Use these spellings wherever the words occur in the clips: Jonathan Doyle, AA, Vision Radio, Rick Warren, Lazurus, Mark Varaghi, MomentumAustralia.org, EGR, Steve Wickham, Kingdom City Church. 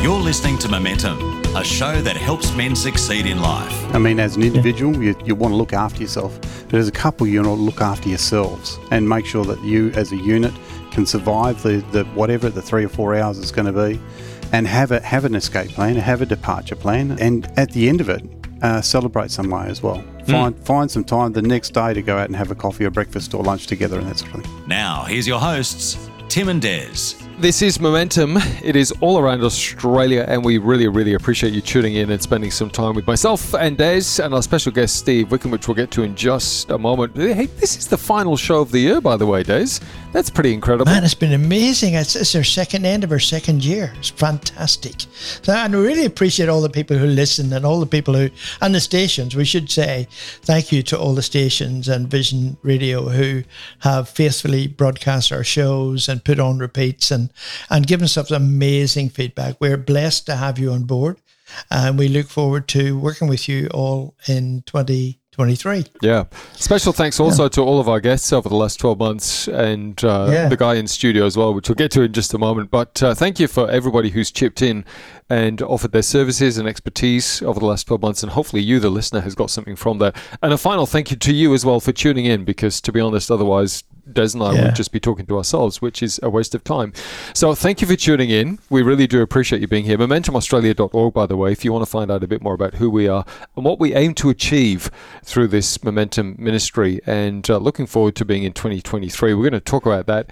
You're listening to Momentum, a show that helps men succeed in life. I mean, as an individual, you want to look after yourself, but as a couple, you want to look after yourselves and make sure that you as a unit can survive the 3 or 4 hours it's going to be, and have an escape plan, have a departure plan, and at the end of it, celebrate some way as well. Find some time the next day to go out and have a coffee or breakfast or lunch together and that sort of thing. Now, here's your hosts, Tim and Des. This is Momentum. It is all around Australia, and we really, really appreciate you tuning in and spending some time with myself and Des and our special guest, Steve Wickham, which we'll get to in just a moment. Hey, this is the final show of the year, by the way, Des. That's pretty incredible. Man, it's been amazing. It's our second end of our second year. It's fantastic. And I really appreciate all the people who listen and all the people who, and the stations, we should say thank you to all the stations and Vision Radio who have faithfully broadcast our shows and put on repeats and given us some amazing feedback. We're blessed to have you on board, and we look forward to working with you all in 2023. Yeah. Special thanks also to all of our guests over the last 12 months and the guy in studio as well, which we'll get to in just a moment. But thank you for everybody who's chipped in and offered their services and expertise over the last 12 months. And hopefully you, the listener, has got something from that. And a final thank you to you as well for tuning in, because to be honest, otherwise Des and I would just be talking to ourselves, which is a waste of time. So thank you for tuning in. We really do appreciate you being here. MomentumAustralia.org, by the way, if you want to find out a bit more about who we are and what we aim to achieve through this Momentum ministry, and looking forward to being in 2023. We're going to talk about that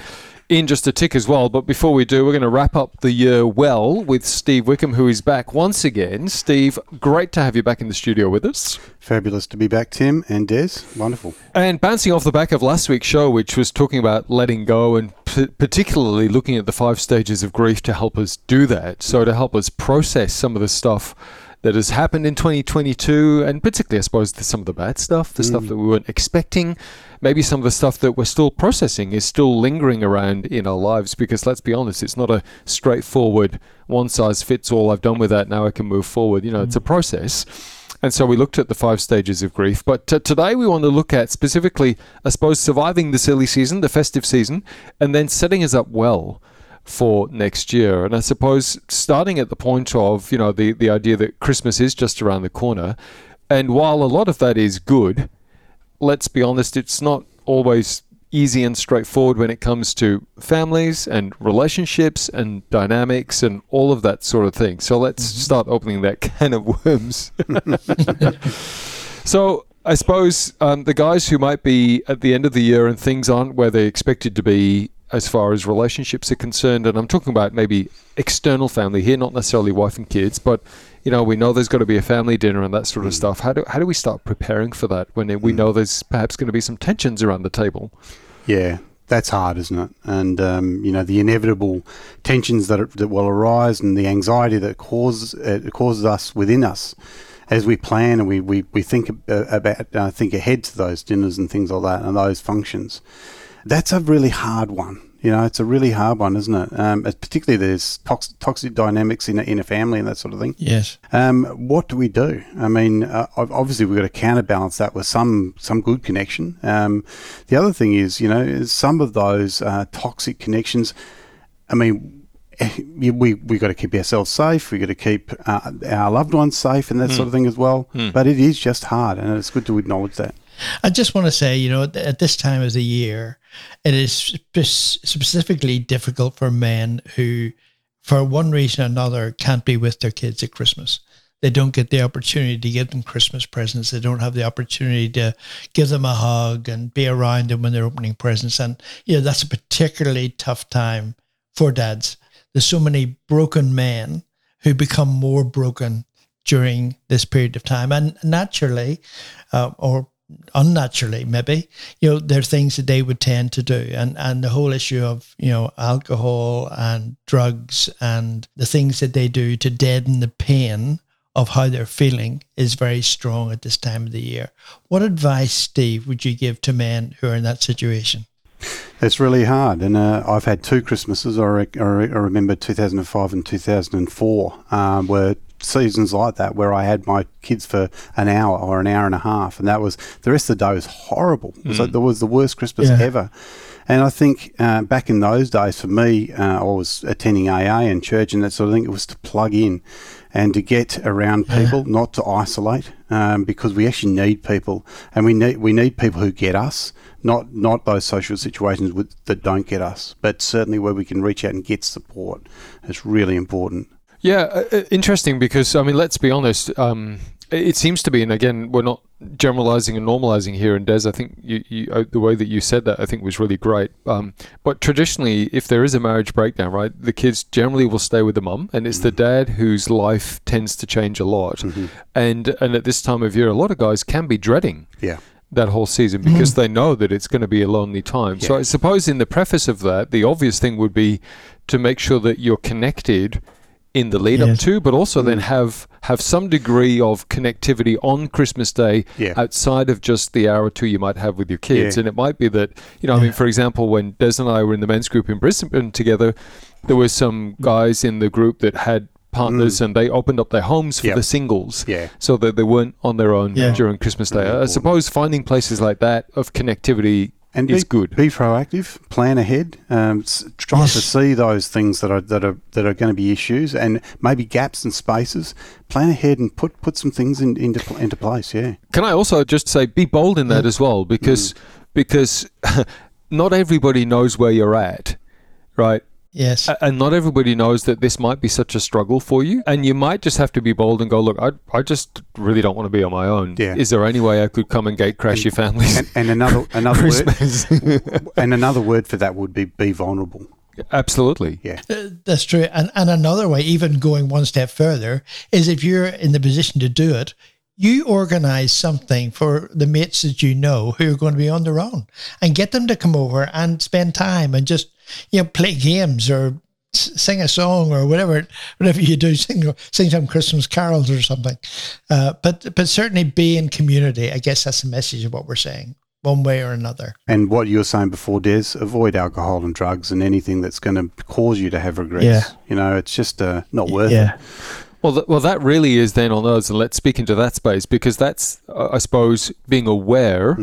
in just a tick as well. But before we do, we're going to wrap up the year well with Steve Wickham, who is back once again. Steve, great to have you back in the studio with us. Fabulous to be back, Tim and Des. Wonderful. And bouncing off the back of last week's show, which was talking about letting go and particularly looking at the 5 stages of grief to help us do that. So to help us process some of the stuff that has happened in 2022, and particularly, I suppose, some of the bad stuff, the stuff that we weren't expecting, maybe some of the stuff that we're still processing is still lingering around in our lives, because let's be honest, it's not a straightforward one-size-fits-all, I've done with that, now I can move forward. You know, it's a process. And so we looked at the 5 stages of grief. But today we want to look at specifically, I suppose, surviving the silly season, the festive season, and then setting us up well for next year. And I suppose starting at the point of, you know, the idea that Christmas is just around the corner, and while a lot of that is good, let's be honest, it's not always easy and straightforward when it comes to families and relationships and dynamics and all of that sort of thing. So let's start opening that can of worms. So I suppose the guys who might be at the end of the year and things aren't where they expected to be as far as relationships are concerned, and I'm talking about maybe external family here, not necessarily wife and kids, but, you know, we know there's got to be a family dinner and that sort of stuff. How do we start preparing for that when we know there's perhaps going to be some tensions around the table? Yeah, that's hard, isn't it? And, you know, the inevitable tensions that will arise and the anxiety that causes us within us as we plan and we think about, think ahead to those dinners and things like that and those functions. That's a really hard one. You know, it's a really hard one, isn't it? Particularly there's toxic dynamics in a family and that sort of thing. Yes. What do we do? I mean, obviously we've got to counterbalance that with some good connection. The other thing is, you know, is some of those toxic connections, I mean, we've got to keep ourselves safe. We've got to keep our loved ones safe and that sort of thing as well. But it is just hard, and it's good to acknowledge that. I just want to say, you know, at this time of the year, it is specifically difficult for men who, for one reason or another, can't be with their kids at Christmas. They don't get the opportunity to give them Christmas presents. They don't have the opportunity to give them a hug and be around them when they're opening presents. And, you know, that's a particularly tough time for dads. There's so many broken men who become more broken during this period of time. And naturally, or unnaturally maybe, you know, there are things that they would tend to do, and the whole issue of, you know, alcohol and drugs and the things that they do to deaden the pain of how they're feeling is very strong at this time of the year. What advice, Steve, would you give to men who are in that situation? It's really hard, and I've had 2 Christmases. I remember 2005 and 2004 were seasons like that where I had my kids for an hour or an hour and a half, and that was the rest of the day was horrible. So that was the worst Christmas ever. And I think back in those days, for me, I was attending AA and church and that sort of thing. It was to plug in and to get around people, not to isolate, because we actually need people, and we need people who get us, not those social situations that don't get us, but certainly where we can reach out and get support. It's really important. Yeah, interesting, because, I mean, let's be honest, it seems to be, and again, we're not generalizing and normalizing here. And Des, I think the way that you said that, I think, was really great. But traditionally, if there is a marriage breakdown, right, the kids generally will stay with the mum, and it's the dad whose life tends to change a lot. Mm-hmm. And at this time of year, a lot of guys can be dreading that whole season because they know that it's going to be a lonely time. Yeah. So I suppose in the preface of that, the obvious thing would be to make sure that you're connected in the lead up to, but also then have some degree of connectivity on Christmas Day outside of just the hour or two you might have with your kids. And it might be that, you know, I mean, for example, when Des and I were in the men's group in Brisbane together, there were some guys in the group that had partners and they opened up their homes for the singles so that they weren't on their own during Christmas Day. Really, I suppose finding places like that of connectivity and is good. Be proactive, plan ahead, try to see those things that are going to be issues and maybe gaps and spaces. Plan ahead and put some things into place. Yeah. Can I also just say, be bold in that as well, because not everybody knows where you're at, right? Yes. And not everybody knows that this might be such a struggle for you. And you might just have to be bold and go, look, I just really don't want to be on my own. Yeah. Is there any way I could come and gate crash your families? And another word, and another word for that would be vulnerable. Absolutely. Yeah. That's true. And another way, even going one step further, is if you're in the position to do it, you organise something for the mates that you know who are going to be on their own and get them to come over and spend time and just, you know, play games or sing a song or whatever you do, sing some Christmas carols or something. But certainly be in community. I guess that's the message of what we're saying, one way or another. And what you were saying before, Des, avoid alcohol and drugs and anything that's going to cause you to have regrets. Yeah. You know, it's just not worth it. Well, that really is then on us, and let's speak into that space, because that's, I suppose, being aware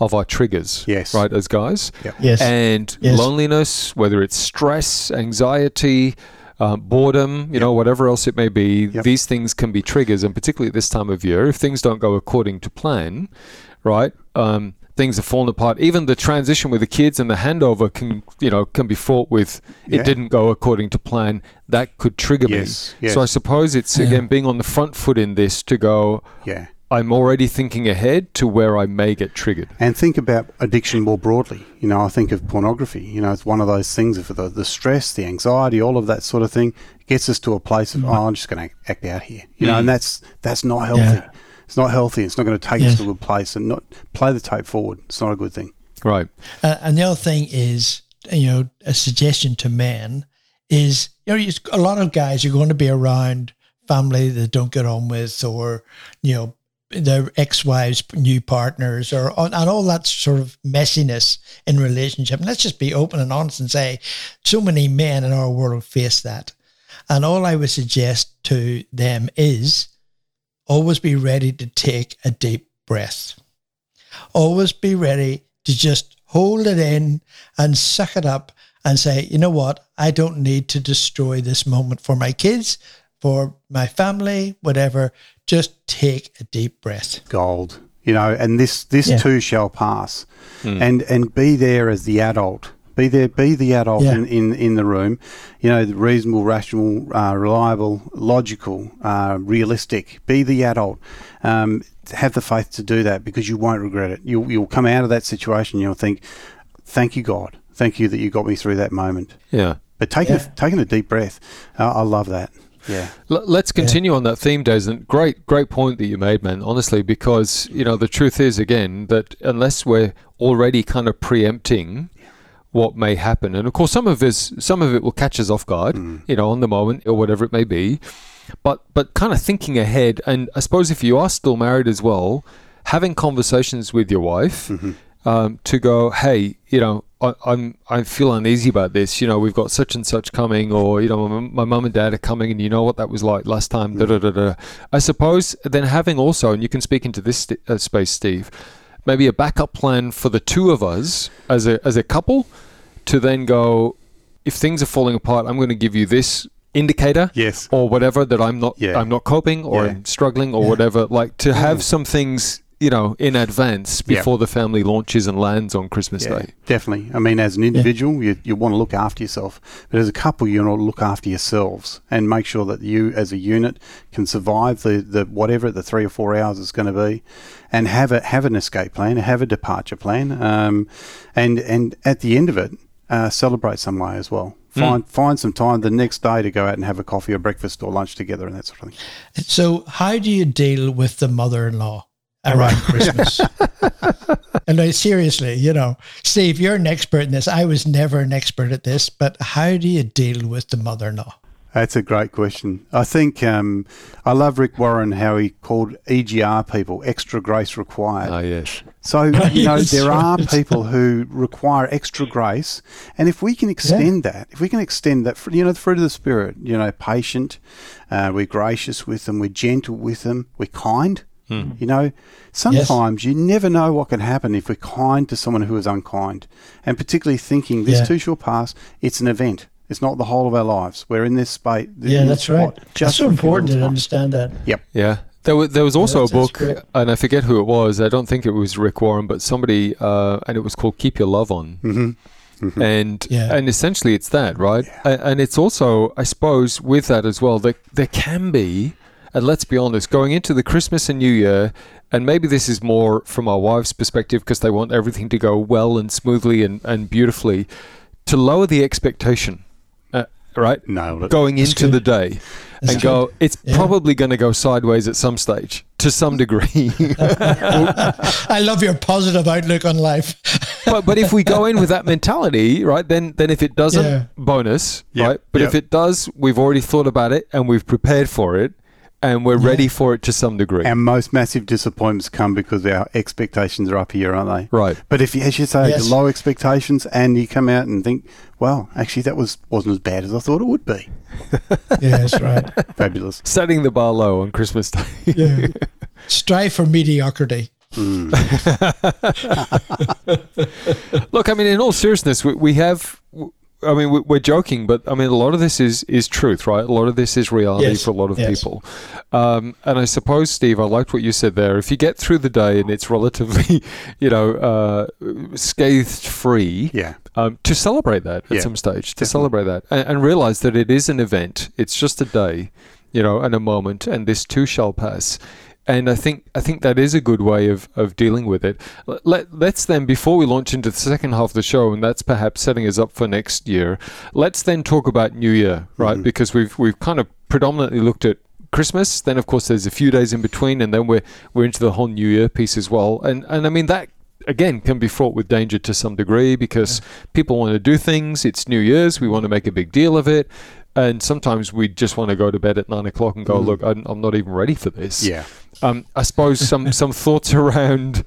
of our triggers, right, as guys. Yep. Yes. And loneliness, whether it's stress, anxiety, boredom, you know, whatever else it may be, these things can be triggers, and particularly at this time of year, if things don't go according to plan, right, things are falling apart. Even the transition with the kids and the handover can be fraught with, it didn't go according to plan. That could trigger me. Yes. So I suppose it's, again, being on the front foot in this to go, I'm already thinking ahead to where I may get triggered. And think about addiction more broadly. You know, I think of pornography. You know, it's one of those things, for the stress, the anxiety, all of that sort of thing, gets us to a place of, I'm just going to act out here. You know, and that's not healthy. Yeah. It's not healthy. It's not going to take us to a good place, and not play the tape forward. It's not a good thing. Right. And the other thing is, you know, a suggestion to men is, you know, a lot of guys are going to be around family that don't get on with, or, you know, their ex-wives, new partners, and all that sort of messiness in relationship. And let's just be open and honest and say, so many men in our world face that. And all I would suggest to them is, always be ready to take a deep breath. Always be ready to just hold it in and suck it up and say, you know what, I don't need to destroy this moment for my kids, for my family, whatever. Just take a deep breath. Gold. You know, and this too shall pass. And be there as the adult. Be the adult in the room, you know, the reasonable, rational, reliable, logical, realistic. Be the adult. Have the faith to do that, because you won't regret it. You'll come out of that situation, you'll think, thank you, God. Thank you that you got me through that moment. Yeah. But taking a deep breath, I love that. Yeah. Let's continue on that theme, Des. And great point that you made, man, honestly, because, you know, the truth is, again, that unless we're already kind of preempting what may happen, and of course some of it will catch us off guard, you know, on the moment or whatever it may be, but kind of thinking ahead. And I suppose if you are still married as well, having conversations with your wife to go, hey, you know, I feel uneasy about this, you know, we've got such and such coming, or, you know, my mum and dad are coming, and you know what that was like last time, I suppose then having also, and you can speak into this space, Steve, maybe a backup plan for the two of us as a couple to then go, if things are falling apart, I'm going to give you this indicator, yes, or whatever, that I'm not coping or I'm struggling or whatever. Like to have some things, you know, in advance before the family launches and lands on Christmas Day. Definitely. I mean, as an individual, you want to look after yourself. But as a couple, you want to look after yourselves and make sure that you as a unit can survive the whatever the 3 or 4 hours it's going to be, and have an escape plan, have a departure plan. And at the end of it, celebrate some way as well. Find some time the next day to go out and have a coffee or breakfast or lunch together and that sort of thing. So how do you deal with the mother-in-law around Christmas? And I, seriously, you know, Steve, you're an expert in this. I was never an expert at this, but how do you deal with the mother-in-law? That's a great question. I think I love Rick Warren, how he called EGR people extra grace required. Oh, yes. So, you know, there are people who require extra grace. And if we can extend that, you know, the fruit of the Spirit, you know, patient, we're gracious with them, we're gentle with them, we're kind. You know, sometimes you never know what can happen if we're kind to someone who is unkind, and particularly thinking this too shall pass, it's an event. It's not the whole of our lives. We're in this space. Yeah, that's right. That's so important to understand that. Yep. Yeah. There was also a book, and I forget who it was. I don't think it was Rick Warren, but somebody, and it was called Keep Your Love On. And essentially it's that, right? Yeah. And it's also, I suppose, with that as well, that there can be, and let's be honest, going into the Christmas and New Year, and maybe this is more from our wives' perspective because they want everything to go well and smoothly and beautifully, to lower the expectation. Right? No. Going into the day and go, it's probably going to go sideways at some stage, to some degree. I love your positive outlook on life. But if we go in with that mentality, right, then if it doesn't, bonus, right? But if it does, we've already thought about it and we've prepared for it and we're ready for it to some degree. And most massive disappointments come because our expectations are up here, aren't they? Right. But if, as you say, low expectations and you come out and think, wow, actually that wasn't as bad as I thought it would be. Yeah, that's right. Fabulous. Setting the bar low on Christmas Day. Yeah. Strive for mediocrity. Look, I mean, in all seriousness, we have... I mean, we're joking, but I mean, a lot of this is truth, right? A lot of this is reality for a lot of people. And I suppose, Steve, I liked what you said there. If you get through the day and it's relatively, you know, scathed-free, to celebrate that at some stage, to celebrate that and realize that it is an event. It's just a day, you know, and a moment, and this too shall pass. And I think that is a good way of dealing with it. Let's then, before we launch into the second half of the show, and that's perhaps setting us up for next year, let's then talk about New Year, right? Because we've kind of predominantly looked at Christmas. Then, of course, there's a few days in between, and then we're into the whole New Year piece as well. And I mean, that, again, can be fraught with danger to some degree because people want to do things. It's New Year's. We want to make a big deal of it. And sometimes we just want to go to bed at 9 o'clock and go, look, I'm not even ready for this. Yeah. I suppose some thoughts around,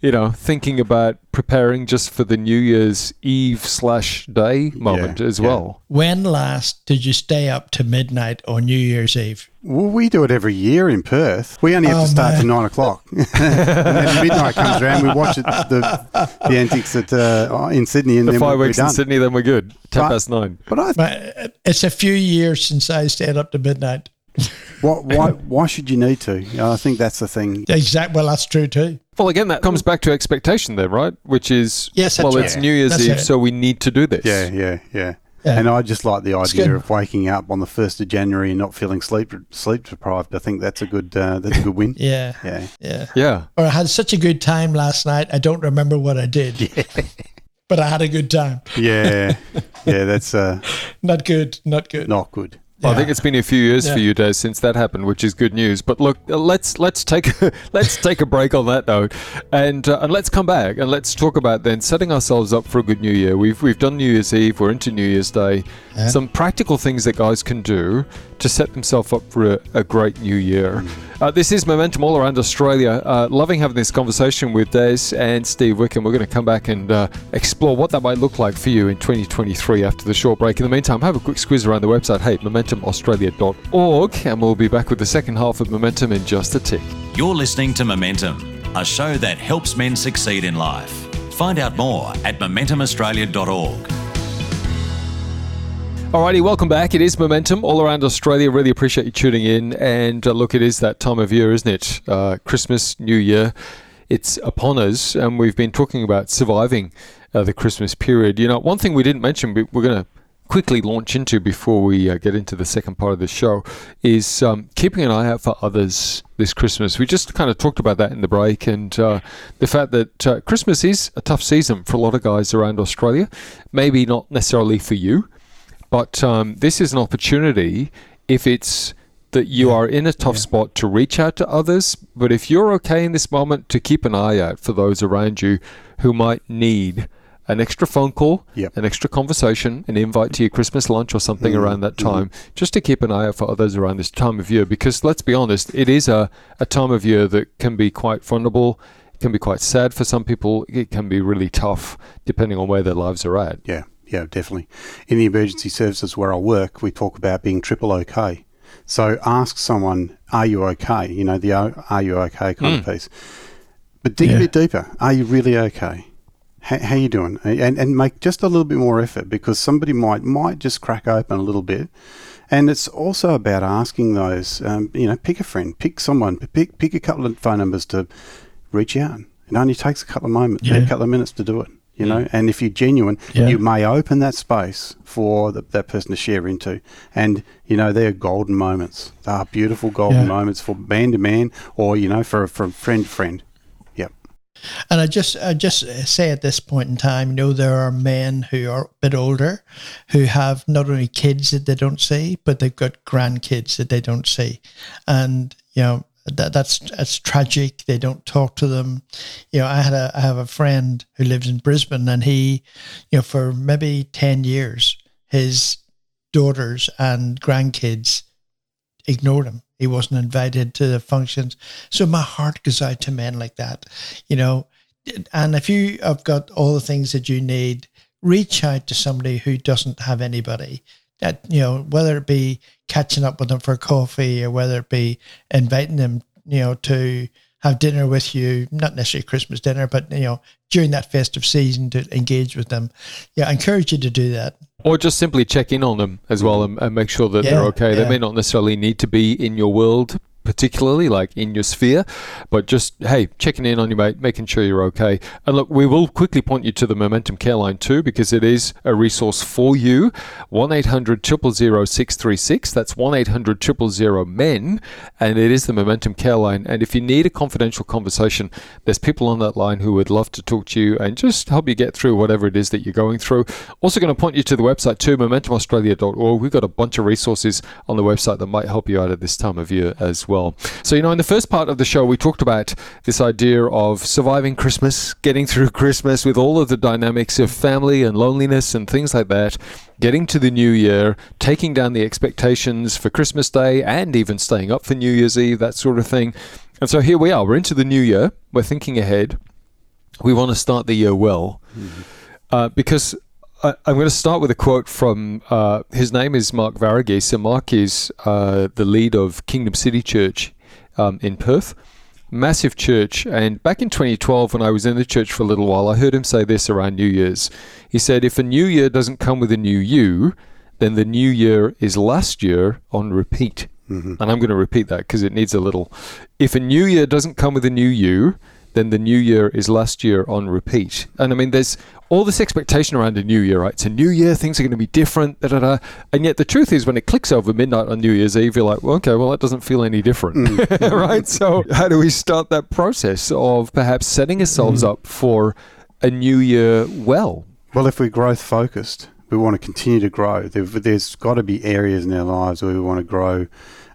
you know, thinking about preparing just for the New Year's Eve/day moment as well. When last did you stay up to midnight on New Year's Eve? Well, we do it every year in Perth. We only have to start at 9 o'clock. And then midnight comes around, we watch the antics at in Sydney, and the then fireworks we're done. In Sydney, then we're good. 10 past 9. But it's a few years since I stayed up to midnight. Why should you need to? I think that's the thing. Exactly. Well, that's true too. Well, again, that comes back to expectation there, right? Which is, it's New Year's Eve, so we need to do this. Yeah. And I just like the idea of waking up on the 1st of January and not feeling sleep deprived. I think that's a good win. Yeah. Or I had such a good time last night, I don't remember what I did. Yeah. But I had a good time. Yeah, that's... Not good. Well, I think it's been a few years for you, Des, since that happened, which is good news. But look, let's take a break on that note, and let's come back and let's talk about then setting ourselves up for a good New Year. We've done New Year's Eve. We're into New Year's Day. Yeah. Some practical things that guys can do to set themselves up for a great New Year. This is Momentum All Around Australia. Loving having this conversation with Des and Steve Wickham. We're going to come back and explore what that might look like for you in 2023 after the short break. In the meantime, have a quick squeeze around the website. Hey, MomentumAustralia.org, and we'll be back with the second half of Momentum in just a tick. You're listening to Momentum, a show that helps men succeed in life. Find out more at MomentumAustralia.org. Alrighty, welcome back. It is Momentum all around Australia. Really appreciate you tuning in. And look, it is that time of year, isn't it? Christmas, New Year, it's upon us. And we've been talking about surviving the Christmas period. You know, one thing we didn't mention, but we're going to quickly launch into before we get into the second part of the show, is keeping an eye out for others this Christmas. We just kind of talked about that in the break, and the fact that Christmas is a tough season for a lot of guys around Australia. Maybe not necessarily for you. But this is an opportunity, if it's that you are in a tough spot, to reach out to others. But if you're okay in this moment, to keep an eye out for those around you who might need an extra phone call, an extra conversation, an invite to your Christmas lunch or something around that time, just to keep an eye out for others around this time of year. Because let's be honest, it is a time of year that can be quite vulnerable. It can be quite sad for some people. It can be really tough depending on where their lives are at. Yeah. Yeah, definitely. In the emergency services where I work, we talk about being triple okay. So ask someone, are you okay? You know, the are you okay kind of piece. But dig a bit deeper. Are you really okay? How are you doing? And make just a little bit more effort, because somebody might just crack open a little bit. And it's also about asking those, you know, pick a friend, pick someone, pick a couple of phone numbers to reach out. It only takes a couple of moments, a couple of minutes to do it. You know, and if you're genuine, you may open that space for that person to share into. And, you know, they're golden moments. They are beautiful golden moments for man to man, or, you know, for friend to friend. Yep. And I just say at this point in time, you know, there are men who are a bit older who have not only kids that they don't see, but they've got grandkids that they don't see. And, you know, that's tragic. They don't talk to them. You know, I have a friend who lives in Brisbane, and he, you know, for maybe 10 years, his daughters and grandkids ignored him. He wasn't invited to the functions. So my heart goes out to men like that, you know. And if you have got all the things that you need, reach out to somebody who doesn't have anybody. That, you know, whether it be catching up with them for coffee, or whether it be inviting them, you know, to have dinner with you, not necessarily Christmas dinner, but, you know, during that festive season to engage with them. Yeah, I encourage you to do that. Or just simply check in on them as well, and make sure that they're okay. They may not necessarily need to be in your world, particularly like in your sphere, but just, hey, checking in on you, mate, making sure you're okay. And look, we will quickly point you to the Momentum Care Line too, because it is a resource for you. 1-800-000-636. That's 1-800-000-MEN, and it is the Momentum Care Line. And if you need a confidential conversation, there's people on that line who would love to talk to you and just help you get through whatever it is that you're going through. Also going to point you to the website too, MomentumAustralia.org. We've got a bunch of resources on the website that might help you out at this time of year as well. So, you know, in the first part of the show, we talked about this idea of surviving Christmas, getting through Christmas with all of the dynamics of family and loneliness and things like that, getting to the new year, taking down the expectations for Christmas Day and even staying up for New Year's Eve, that sort of thing. And so here we are. We're into the new year. We're thinking ahead. We want to start the year well, because I'm going to start with a quote from, his name is Mark Varaghi. So Mark is the lead of Kingdom City Church in Perth. Massive church. And back in 2012, when I was in the church for a little while, I heard him say this around New Year's. He said, if a new year doesn't come with a new you, then the new year is last year on repeat. And I'm going to repeat that because it needs a little. If a new year doesn't come with a new you, then the new year is last year on repeat. And I mean, there's all this expectation around a new year, right? It's a new year, things are going to be different, and yet the truth is, when it clicks over midnight on New Year's Eve, you're like, well, okay, well, that doesn't feel any different, right? So how do we start that process of perhaps setting ourselves up for a new year well? Well, if we're growth focused, we want to continue to grow. There's got to be areas in our lives where we want to grow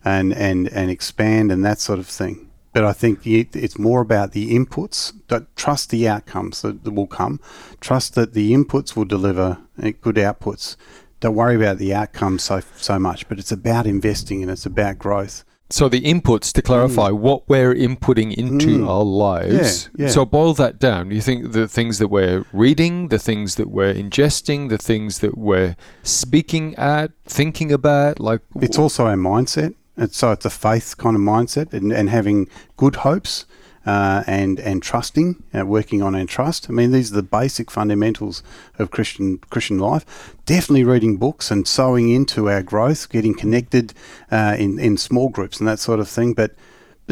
and expand and that sort of thing. But I think it's more about the inputs. Don't trust the outcomes that will come. Trust that the inputs will deliver good outputs. Don't worry about the outcomes so much, but it's about investing and it's about growth. So the inputs, to clarify, what we're inputting into our lives. Yeah, yeah. So boil that down. You think the things that we're reading, the things that we're ingesting, the things that we're speaking at, thinking about. It's also our mindset. And so it's a faith kind of mindset and having good hopes and trusting, working on our trust. I mean, these are the basic fundamentals of Christian life. Definitely reading books and sowing into our growth, getting connected in small groups and that sort of thing. But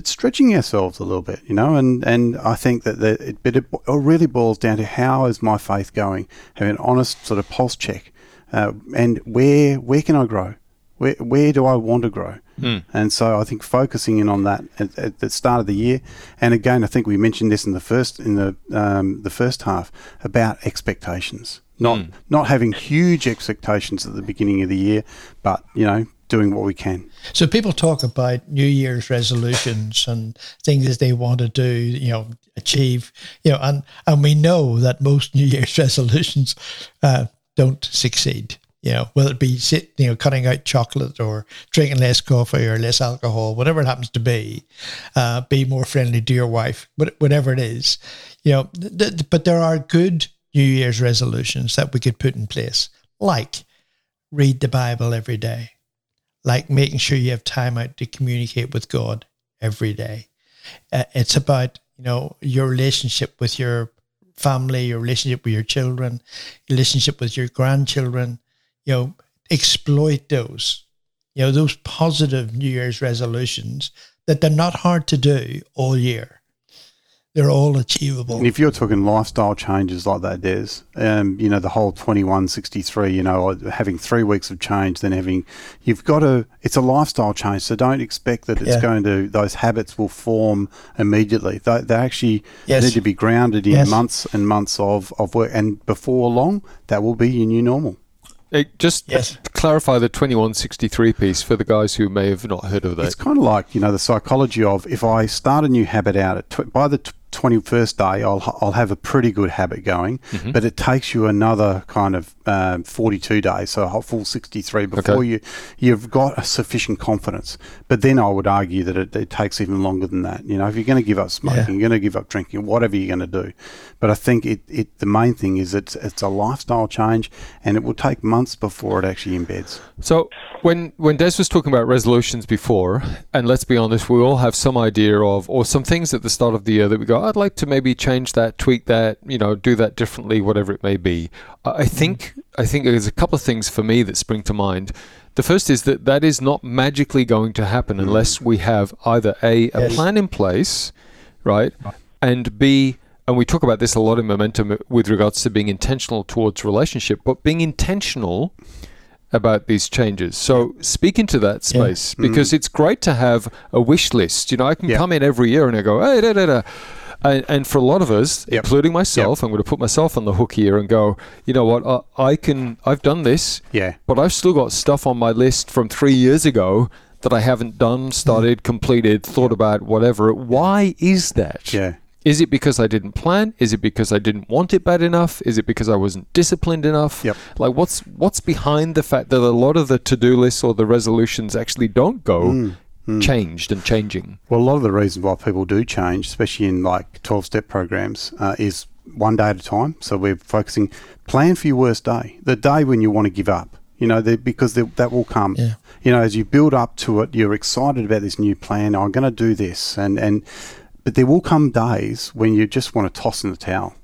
stretching ourselves a little bit, you know, and I think that it really boils down to how is my faith going? Having an honest sort of pulse check, and where can I grow? Where do I want to grow? And so I think focusing in on that at the start of the year, and again, I think we mentioned this in the first half about expectations, not having huge expectations at the beginning of the year, but you know, doing what we can. So people talk about New Year's resolutions and things that they want to do, you know, achieve, you know, and we know that most New Year's resolutions don't succeed. You know, whether it be cutting out chocolate or drinking less coffee or less alcohol, whatever it happens to be more friendly to your wife, whatever it is, you know. But there are good New Year's resolutions that we could put in place, like read the Bible every day, like making sure you have time out to communicate with God every day. It's about, you know, your relationship with your family, your relationship with your children, your relationship with your grandchildren. You know, exploit those, you know, those positive New Year's resolutions, that they're not hard to do all year. They're all achievable. And if you're talking lifestyle changes like that, Des, you know, the whole 21-63, you know, having 3 weeks of change, then it's a lifestyle change. So don't expect that it's going to, those habits will form immediately. They actually need to be grounded in months and months of work. And before long, that will be your new normal. Clarify the 21-63 piece for the guys who may have not heard of that. It's kind of like, you know, the psychology of, if I start a new habit out by the 21st day, I'll have a pretty good habit going, but it takes you another kind of 42 days, so a full 63 before you've got a sufficient confidence. But then I would argue that it takes even longer than that. You know, if you're going to give up smoking, you're going to give up drinking, whatever you're going to do. But I think the main thing is it's a lifestyle change, and it will take months before it actually embeds. So when Des was talking about resolutions before, and let's be honest, we all have some idea of, or some things at the start of the year that we go, I'd like to maybe change that, tweak that, you know, do that differently, whatever it may be. I think there's a couple of things for me that spring to mind. The first is that is not magically going to happen unless we have either a plan in place, right, and B, and we talk about this a lot in Momentum with regards to being intentional towards relationship, but being intentional about these changes. So speak into that space, because it's great to have a wish list. You know, I can come in every year and I go, hey, da, da, da. And for a lot of us, including myself, I'm going to put myself on the hook here and go, you know what, I've done this, but I've still got stuff on my list from 3 years ago that I haven't done, started, completed, thought about, whatever. Why is that? Yeah. Is it because I didn't plan? Is it because I didn't want it bad enough? Is it because I wasn't disciplined enough? Yep. Like, what's behind the fact that a lot of the to-do lists or the resolutions actually don't go changed and changing? Well, a lot of the reasons why people do change, especially in like 12-step programs, is one day at a time. So we're focusing, plan for your worst day, the day when you want to give up. You know, because that will come. Yeah. You know, as you build up to it, you're excited about this new plan. I'm going to do this, and but there will come days when you just want to toss in the towel.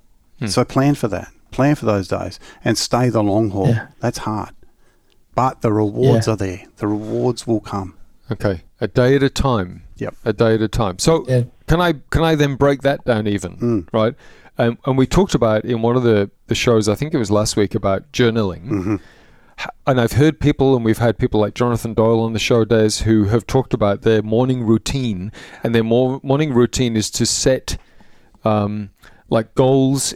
So plan for that. Plan for those days and stay the long haul. Yeah. That's hard. But the rewards are there. The rewards will come. Okay. A day at a time. Yep. A day at a time. So can I then break that down even, right? And we talked about in one of the shows, I think it was last week, about journaling. And I've heard people, and we've had people like Jonathan Doyle on the show, Des, who have talked about their morning routine, and their morning routine is to set like goals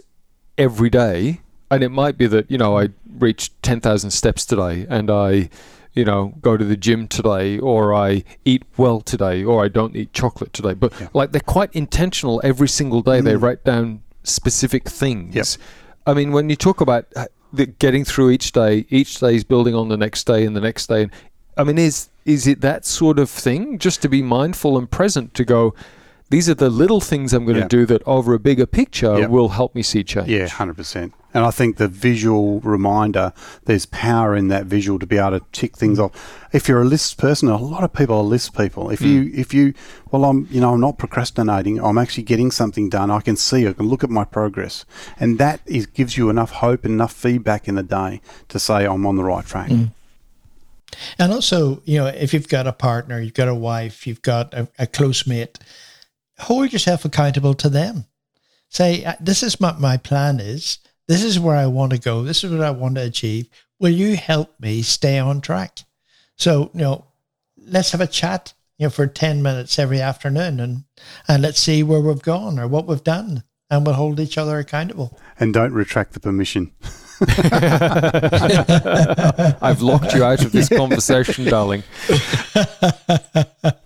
every day. And it might be that, you know, I reached 10,000 steps today, and I, you know, go to the gym today, or I eat well today, or I don't eat chocolate today. But like, they're quite intentional every single day. They write down specific things. Yep. I mean, when you talk about getting through each day is building on the next day and the next day. And I mean, is it that sort of thing, just to be mindful and present, to go, these are the little things I'm going to do that over a bigger picture will help me see change? Yeah, 100%. And I think the visual reminder, there's power in that visual to be able to tick things off. If you're a list person, a lot of people are list people. If you, I'm not procrastinating. I'm actually getting something done. I can see, I can look at my progress. And that gives you enough hope and enough feedback in the day to say I'm on the right track. Mm. And also, if you've got a partner, you've got a wife, you've got a close mate, hold yourself accountable to them. Say, this is what my plan is. This is where I want to go. This is what I want to achieve. Will you help me stay on track? So, let's have a chat, for 10 minutes every afternoon and let's see where we've gone or what we've done. And we'll hold each other accountable. And don't retract the permission. I've locked you out of this conversation, darling.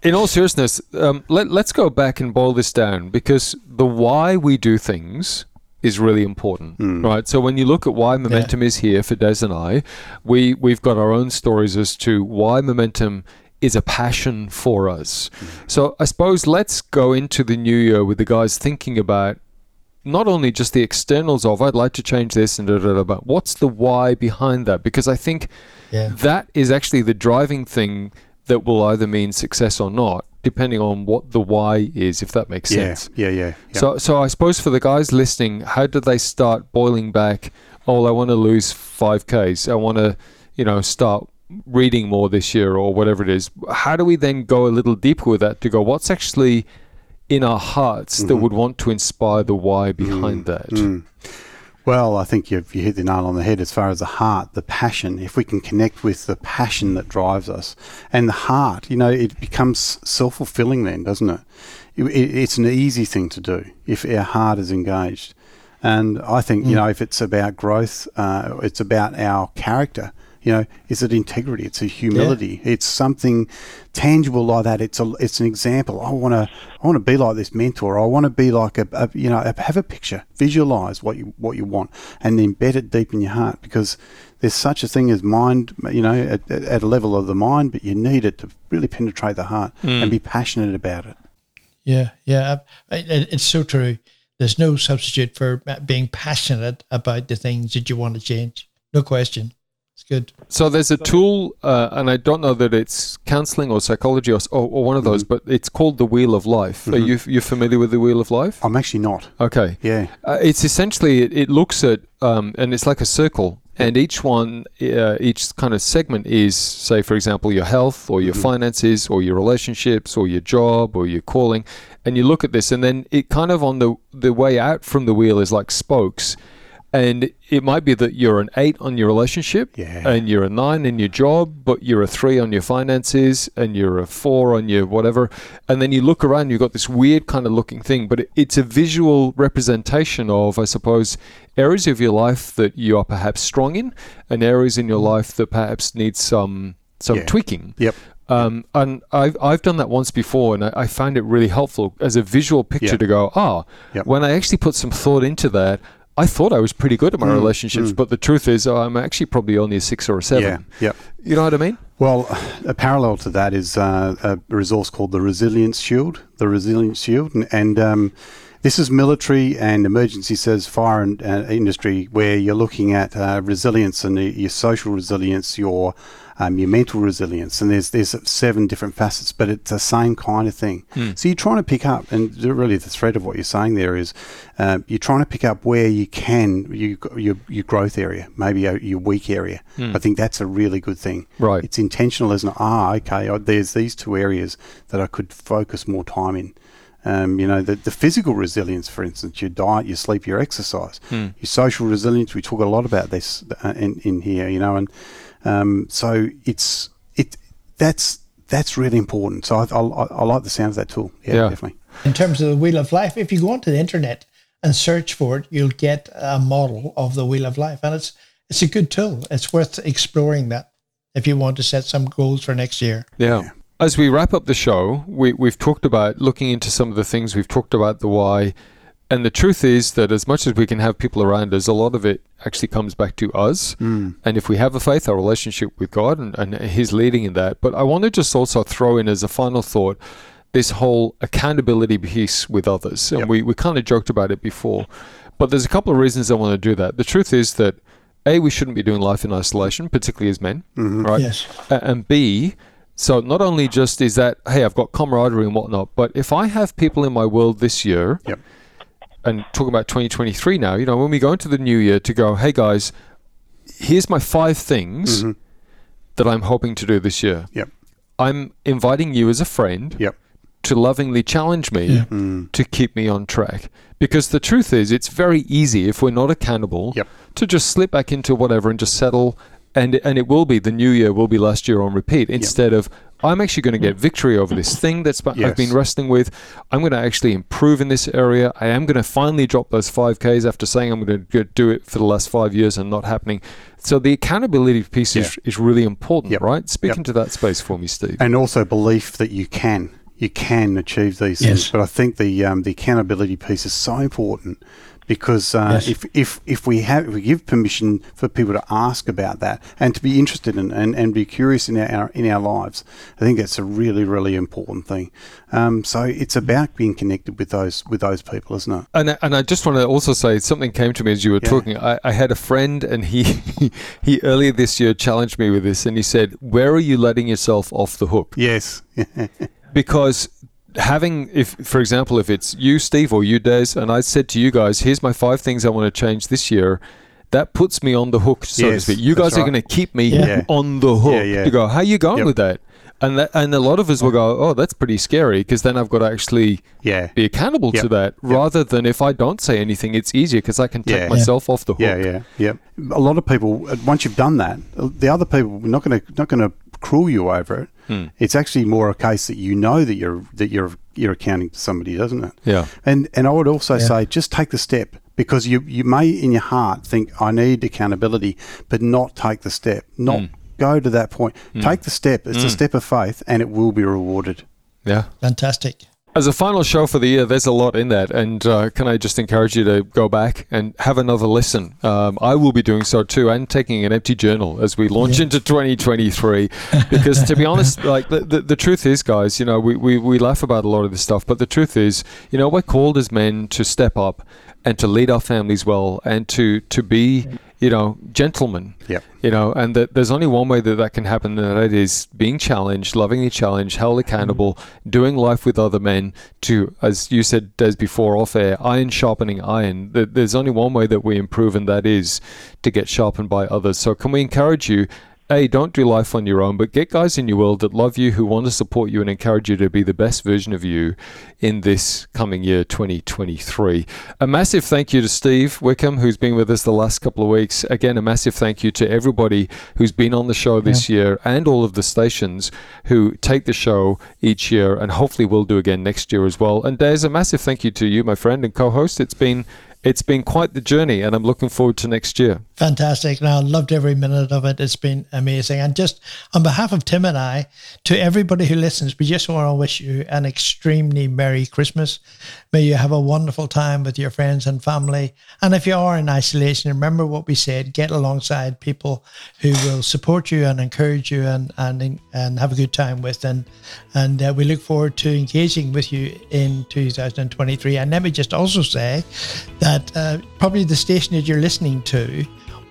In all seriousness, let's go back and boil this down, because the why we do things is really important, right? So when you look at why Momentum is here for Des and I, we've got our own stories as to why Momentum is a passion for us. So I suppose let's go into the new year with the guys thinking about not only just the externals of, I'd like to change this and but what's the why behind that? Because I think that is actually the driving thing that will either mean success or not, depending on what the why is, if that makes sense. Yeah. So I suppose for the guys listening, how do they start boiling back, I want to lose 5Ks. I want to, start reading more this year or whatever it is. How do we then go a little deeper with that to go, what's actually in our hearts that would want to inspire the why behind that? Well, I think you hit the nail on the head as far as the heart, the passion. If we can connect with the passion that drives us and the heart, it becomes self-fulfilling then, doesn't it? It's an easy thing to do if our heart is engaged. And I think, if it's about growth, it's about our character. Is it integrity? It's a humility. Yeah. It's something tangible like that. It's an example. I want to be like this mentor. I want to be like have a picture, visualize what you want, and then embed it deep in your heart, because there's such a thing as mind, at a level of the mind, but you need it to really penetrate the heart and be passionate about it. Yeah. It's so true. There's no substitute for being passionate about the things that you want to change. No question. It's good. So there's a tool, and I don't know that it's counselling or psychology or one of those, but it's called the Wheel of Life. Mm-hmm. Are you familiar with the Wheel of Life? I'm actually not. Okay. Yeah. It's essentially, it looks at, and it's like a circle, and each kind of segment is, say, for example, your health or your finances or your relationships or your job or your calling, and you look at this, and then it kind of on the way out from the wheel is like spokes. And it might be that you're an 8 on your relationship and you're a 9 in your job, but you're a 3 on your finances and you're a 4 on your whatever. And then you look around, you've got this weird kind of looking thing, but it's a visual representation of, I suppose, areas of your life that you are perhaps strong in and areas in your life that perhaps need some tweaking. Yep. And I've done that once before, and I found it really helpful as a visual picture to go, when I actually put some thought into that, I thought I was pretty good at my relationships, but the truth is I'm actually probably only a 6 or a 7. Yeah, yep. You know what I mean? Well, a parallel to that is a resource called the Resilience Shield. And this is military and emergency says fire and industry, where you're looking at resilience and your social resilience, your mental resilience, and there's 7 different facets, but it's the same kind of thing. So you're trying to pick up, and really the thread of what you're saying there is you're trying to pick up where you can, your growth area, maybe your weak area. I think that's a really good thing. Right. It's intentional, isn't it? There's these 2 areas that I could focus more time in. The physical resilience, for instance, your diet, your sleep, your exercise, your social resilience. We talk a lot about this in here, and so that's really important. So I like the sound of that tool. Yeah, definitely. In terms of the Wheel of Life, if you go onto the internet and search for it, you'll get a model of the Wheel of Life, and it's a good tool. It's worth exploring that if you want to set some goals for next year. Yeah. As we wrap up the show, we've talked about looking into some of the things, we've talked about the why, and the truth is that as much as we can have people around us, a lot of it actually comes back to us. And if we have a faith, our relationship with God and His leading in that. But I want to just also throw in as a final thought this whole accountability piece with others, and we kind of joked about it before. But there's a couple of reasons I want to do that. The truth is that, A, we shouldn't be doing life in isolation, particularly as men, right? Yes. And B, so not only just is that, hey, I've got camaraderie and whatnot, but if I have people in my world this year, and talking about 2023 now, you know, when we go into the new year to go, hey guys, here's my 5 things that I'm hoping to do this year. I'm inviting you as a friend to lovingly challenge me to keep me on track. Because the truth is, it's very easy if we're not accountable to just slip back into whatever and just settle. And it will be, the new year will be last year on repeat, instead of, I'm actually going to get victory over this thing that's I've been wrestling with. I'm going to actually improve in this area. I am going to finally drop those 5Ks after saying I'm going to do it for the last 5 years and not happening. So the accountability piece is really important, right? Speak into that space for me, Steve. And also belief that you can achieve these things. But I think the accountability piece is so important. Because if we give permission for people to ask about that and to be interested in and be curious in our lives, I think that's a really, really important thing. So it's about being connected with those people, isn't it? And I just want to also say something came to me as you were talking. I had a friend, and he earlier this year challenged me with this, and he said, "Where are you letting yourself off the hook?" Yes, because. For example, if it's you, Steve, or you, Des, and I said to you guys, here's my 5 things I want to change this year, that puts me on the hook, so to speak. You guys are going to keep me on the hook to go, how are you going with that? And a lot of us will go, oh, that's pretty scary, because then I've got to actually be accountable to that, rather than if I don't say anything, it's easier because I can take myself off the hook. A lot of people, once you've done that, the other people are not going to cruel you over it. It's actually more a case that you know that you're accounting to somebody, doesn't it? Yeah. And I would also say just take the step, because you may in your heart think I need accountability, but not take the step, not go to that point. Take the step. It's a step of faith, and it will be rewarded. Yeah. Fantastic. As a final show for the year, there's a lot in that, and can I just encourage you to go back and have another listen? I will be doing so too, and taking an empty journal as we launch into 2023, because to be honest, like the truth is, guys, you know, we laugh about a lot of this stuff, but the truth is, you know, we're called as men to step up and to lead our families well, and to be, you know, gentlemen. Yeah. You know, and that there's only one way that can happen, and that is being challenged, lovingly challenged, held accountable, doing life with other men to, as you said, Des, before off air, iron sharpening iron. There's only one way that we improve, and that is to get sharpened by others. So can we encourage you, A, don't do life on your own, but get guys in your world that love you, who want to support you and encourage you to be the best version of you in this coming year, 2023. A massive thank you to Steve Wickham, who's been with us the last couple of weeks. Again, a massive thank you to everybody who's been on the show this year, and all of the stations who take the show each year, and hopefully will do again next year as well. And Des, a massive thank you to you, my friend and co-host. It's been quite the journey, and I'm looking forward to next year. Fantastic. And I loved every minute of it. It's been amazing. And just on behalf of Tim and I, to everybody who listens, we just want to wish you an extremely Merry Christmas. May you have a wonderful time with your friends and family. And if you are in isolation, remember what we said, get alongside people who will support you and encourage you and have a good time with. And we look forward to engaging with you in 2023. And let me just also say that probably the station that you're listening to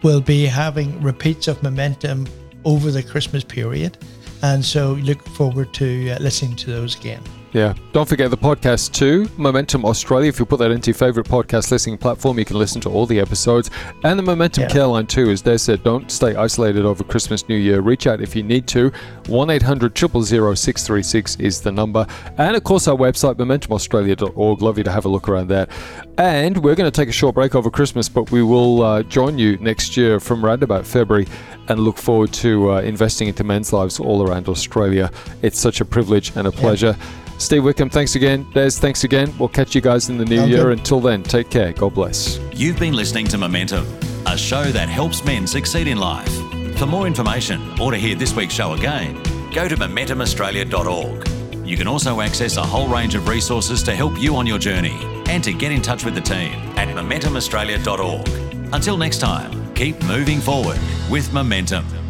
will be having repeats of Momentum over the Christmas period, and so look forward to listening to those again. Yeah, don't forget the podcast too, Momentum Australia. If you put that into your favourite podcast listening platform, you can listen to all the episodes. And the Momentum Care Line too, as Des said, don't stay isolated over Christmas, New Year. Reach out if you need to. 1-800-000-636 is the number. And of course, our website, MomentumAustralia.org. Love you to have a look around that. And we're going to take a short break over Christmas, but we will join you next year from around about February, and look forward to investing into men's lives all around Australia. It's such a privilege and a pleasure. Steve Wickham, thanks again. Des, thanks again. We'll catch you guys in the new year. Until then, take care. God bless. You've been listening to Momentum, a show that helps men succeed in life. For more information or to hear this week's show again, go to MomentumAustralia.org. You can also access a whole range of resources to help you on your journey, and to get in touch with the team at MomentumAustralia.org. Until next time, keep moving forward with Momentum.